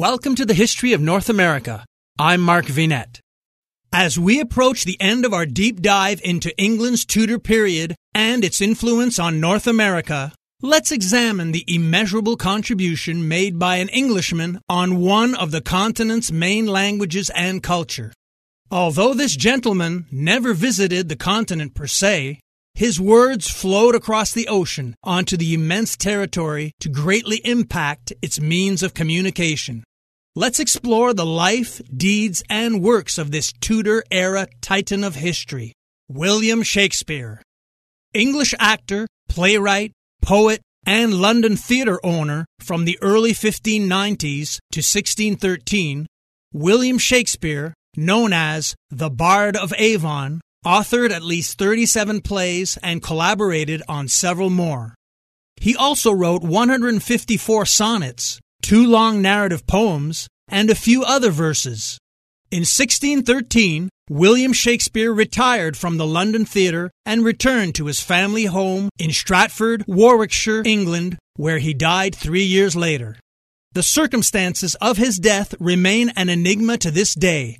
Welcome to the History of North America. I'm Mark Vinet. As we approach the end of our deep dive into England's Tudor period and its influence on North America, let's examine the immeasurable contribution made by an Englishman on one of the continent's main languages and culture. Although this gentleman never visited the continent per se, his words flowed across the ocean onto the immense territory to greatly impact its means of communication. Let's explore the life, deeds, and works of this Tudor-era titan of history, William Shakespeare. English actor, playwright, poet, and London theatre owner from the early 1590s to 1613, William Shakespeare, known as the Bard of Avon, authored at least 37 plays and collaborated on several more. He also wrote 154 sonnets, 2 long narrative poems, and a few other verses. In 1613, William Shakespeare retired from the London theatre and returned to his family home in Stratford, Warwickshire, England, where he died 3 years later. The circumstances of his death remain an enigma to this day.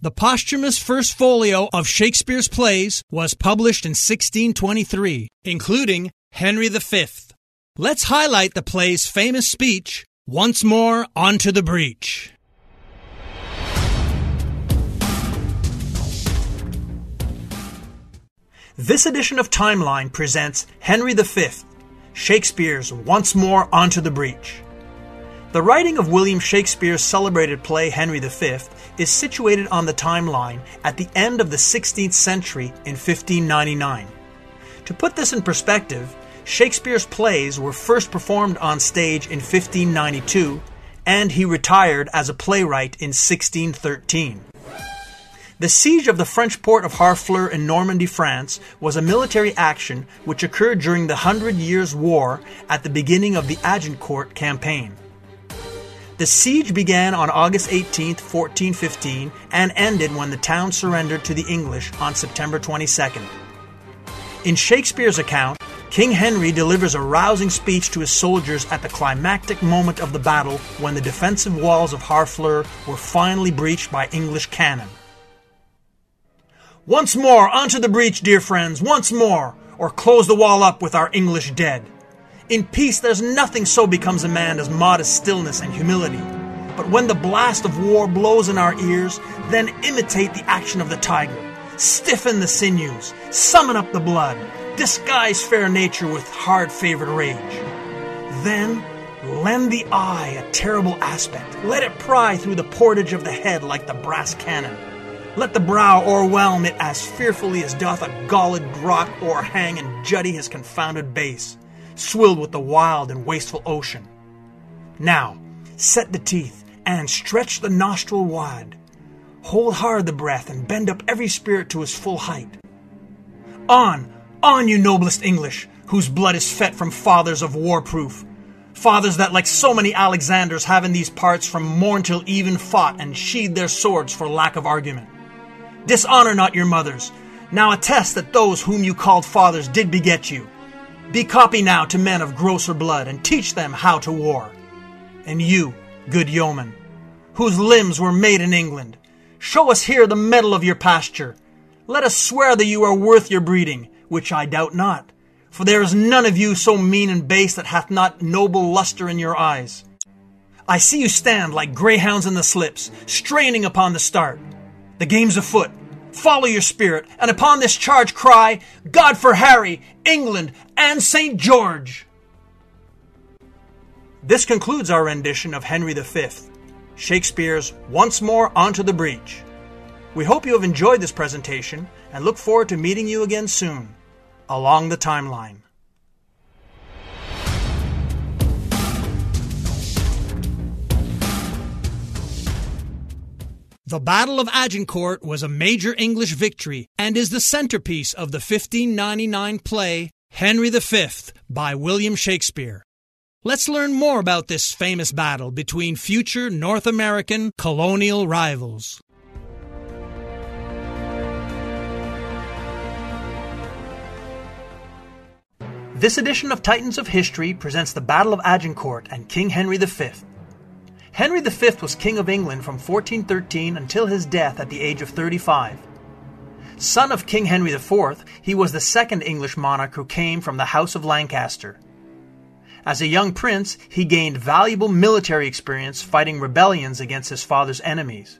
The posthumous First Folio of Shakespeare's plays was published in 1623, including Henry V. Let's highlight the play's famous speech, "Once more onto the breach." This edition of Timeline presents Henry V, Shakespeare's Once More Onto the Breach. The writing of William Shakespeare's celebrated play Henry V is situated on the timeline at the end of the 16th century in 1599. To put this in perspective, Shakespeare's plays were first performed on stage in 1592, and he retired as a playwright in 1613. The siege of the French port of Harfleur in Normandy, France, was a military action which occurred during the 100 Years' War at the beginning of the Agincourt campaign. The siege began on August 18, 1415, and ended when the town surrendered to the English on September 22nd. In Shakespeare's account, King Henry delivers a rousing speech to his soldiers at the climactic moment of the battle when the defensive walls of Harfleur were finally breached by English cannon. "Once more onto the breach, dear friends, once more, or close the wall up with our English dead. In peace there's nothing so becomes a man as modest stillness and humility. But when the blast of war blows in our ears, then imitate the action of the tiger. Stiffen the sinews, summon up the blood, disguise fair nature with hard-favored rage. Then lend the eye a terrible aspect. Let it pry through the portage of the head like the brass cannon. Let the brow o'erwhelm it as fearfully as doth a galled rock o'erhang and jutty his confounded base, swilled with the wild and wasteful ocean. Now set the teeth and stretch the nostril wide. Hold hard the breath and bend up every spirit to his full height. On, you noblest English, whose blood is fet from fathers of war-proof, fathers that like so many Alexanders have in these parts from morn till even fought and sheathed their swords for lack of argument. Dishonor not your mothers. Now attest that those whom you called fathers did beget you. Be copy now to men of grosser blood, and teach them how to war. And you, good yeomen, whose limbs were made in England, show us here the medal of your pasture. Let us swear that you are worth your breeding, which I doubt not, for there is none of you so mean and base that hath not noble lustre in your eyes. I see you stand like greyhounds in the slips, straining upon the start. The game's afoot. Follow your spirit, and upon this charge cry, God for Harry, England, and St. George!" This concludes our rendition of Henry V, Shakespeare's Once More Onto the Breach. We hope you have enjoyed this presentation, and look forward to meeting you again soon, along the timeline. The Battle of Agincourt was a major English victory and is the centerpiece of the 1599 play Henry V by William Shakespeare. Let's learn more about this famous battle between future North American colonial rivals. This edition of Titans of History presents the Battle of Agincourt and King Henry V. Henry V was King of England from 1413 until his death at the age of 35. Son of King Henry IV, he was the second English monarch who came from the House of Lancaster. As a young prince, he gained valuable military experience fighting rebellions against his father's enemies.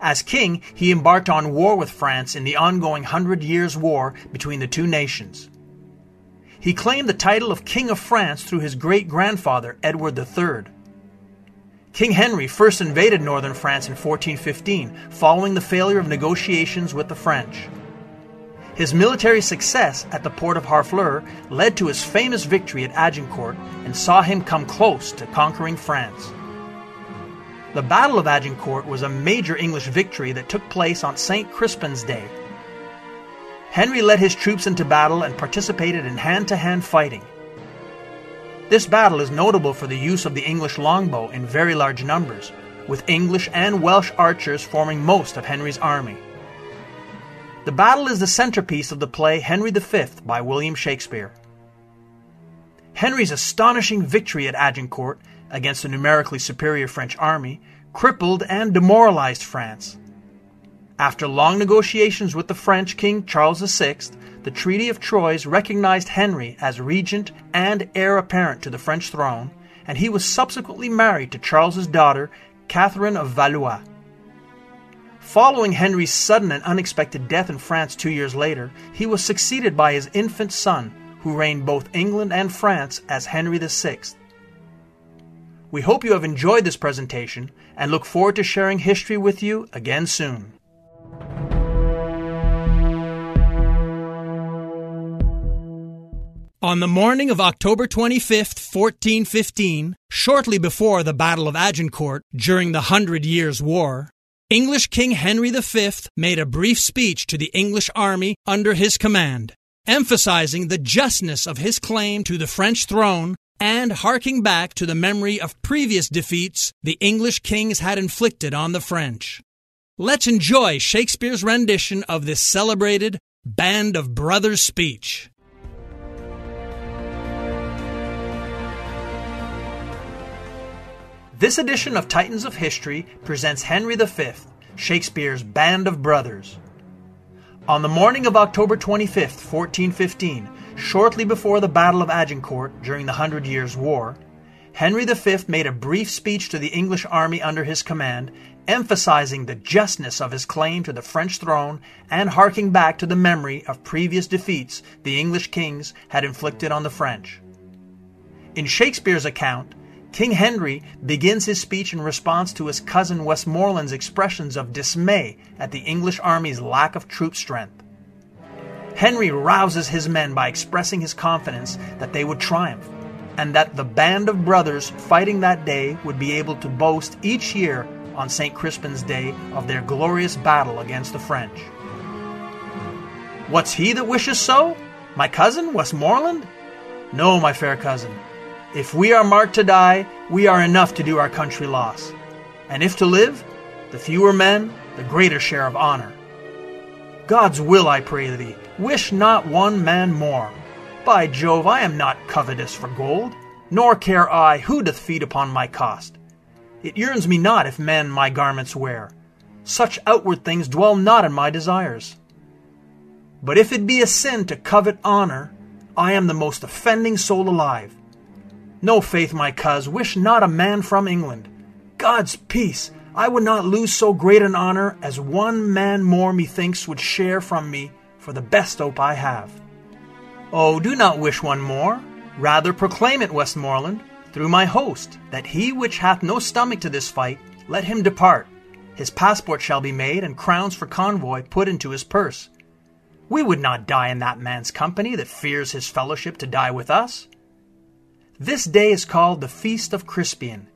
As king, he embarked on war with France in the ongoing 100 Years' War between the two nations. He claimed the title of King of France through his great-grandfather, Edward III. King Henry first invaded northern France in 1415, following the failure of negotiations with the French. His military success at the port of Harfleur led to his famous victory at Agincourt and saw him come close to conquering France. The Battle of Agincourt was a major English victory that took place on Saint Crispin's Day. Henry led his troops into battle and participated in hand-to-hand fighting. This battle is notable for the use of the English longbow in very large numbers, with English and Welsh archers forming most of Henry's army. The battle is the centerpiece of the play Henry V by William Shakespeare. Henry's astonishing victory at Agincourt against a numerically superior French army crippled and demoralized France. After long negotiations with the French King Charles VI, the Treaty of Troyes recognized Henry as regent and heir apparent to the French throne, and he was subsequently married to Charles's daughter, Catherine of Valois. Following Henry's sudden and unexpected death in France 2 years later, he was succeeded by his infant son, who reigned both England and France as Henry VI. We hope you have enjoyed this presentation and look forward to sharing history with you again soon. On the morning of October 25th, 1415, shortly before the Battle of Agincourt, during the 100 Years' War, English King Henry V made a brief speech to the English army under his command, emphasizing the justness of his claim to the French throne and harking back to the memory of previous defeats the English kings had inflicted on the French. Let's enjoy Shakespeare's rendition of this celebrated Band of Brothers speech. This edition of Titans of History presents Henry V, Shakespeare's Band of Brothers. On the morning of October 25, 1415, shortly before the Battle of Agincourt during the 100 Years' War, Henry V made a brief speech to the English army under his command, emphasizing the justness of his claim to the French throne and harking back to the memory of previous defeats the English kings had inflicted on the French. In Shakespeare's account, King Henry begins his speech in response to his cousin Westmoreland's expressions of dismay at the English army's lack of troop strength. Henry rouses his men by expressing his confidence that they would triumph, and that the band of brothers fighting that day would be able to boast each year on St. Crispin's Day of their glorious battle against the French. "What's he that wishes so? My cousin Westmoreland? No, my fair cousin. If we are marked to die, we are enough to do our country loss. And if to live, the fewer men, the greater share of honor. God's will, I pray thee, wish not one man more. By Jove, I am not covetous for gold, nor care I who doth feed upon my cost. It yearns me not if men my garments wear. Such outward things dwell not in my desires. But if it be a sin to covet honor, I am the most offending soul alive. No, faith, my coz, wish not a man from England. God's peace, I would not lose so great an honor as one man more methinks would share from me for the best hope I have. Oh, do not wish one more. Rather proclaim it, Westmoreland, through my host, that he which hath no stomach to this fight, let him depart. His passport shall be made, and crowns for convoy put into his purse. We would not die in that man's company that fears his fellowship to die with us. This day is called the Feast of Crispian.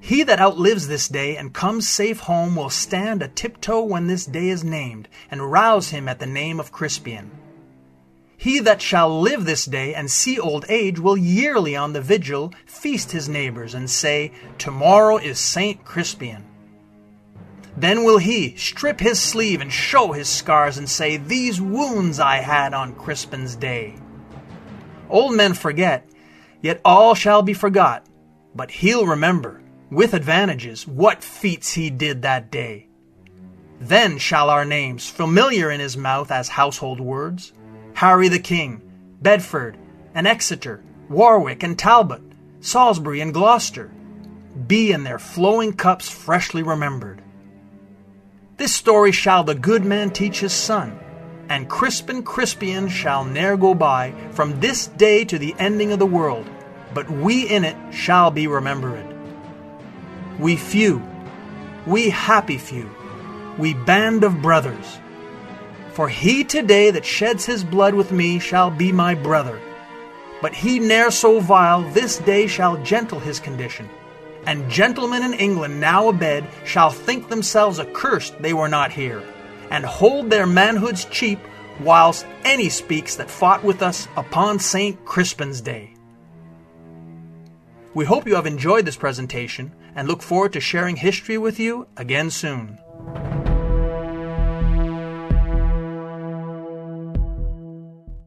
He that outlives this day and comes safe home will stand a tiptoe when this day is named, and rouse him at the name of Crispian. He that shall live this day and see old age will yearly on the vigil feast his neighbors and say, Tomorrow is Saint Crispian. Then will he strip his sleeve and show his scars and say, These wounds I had on Crispin's day. Old men forget, yet all shall be forgot, but he'll remember, with advantages, what feats he did that day. Then shall our names, familiar in his mouth as household words, Harry the King, Bedford, and Exeter, Warwick and Talbot, Salisbury and Gloucester, be in their flowing cups freshly remembered. This story shall the good man teach his son, and Crispian shall ne'er go by from this day to the ending of the world, but we in it shall be remembered. We few, we happy few, we band of brothers. For he today that sheds his blood with me shall be my brother, but he ne'er so vile this day shall gentle his condition, and gentlemen in England now abed shall think themselves accursed they were not here, and hold their manhoods cheap whilst any speaks that fought with us upon Saint Crispin's Day. We hope you have enjoyed this presentation and look forward to sharing history with you again soon.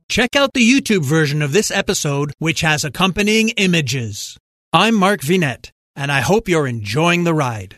Check out the YouTube version of this episode, which has accompanying images. I'm Mark Vinet, and I hope you're enjoying the ride.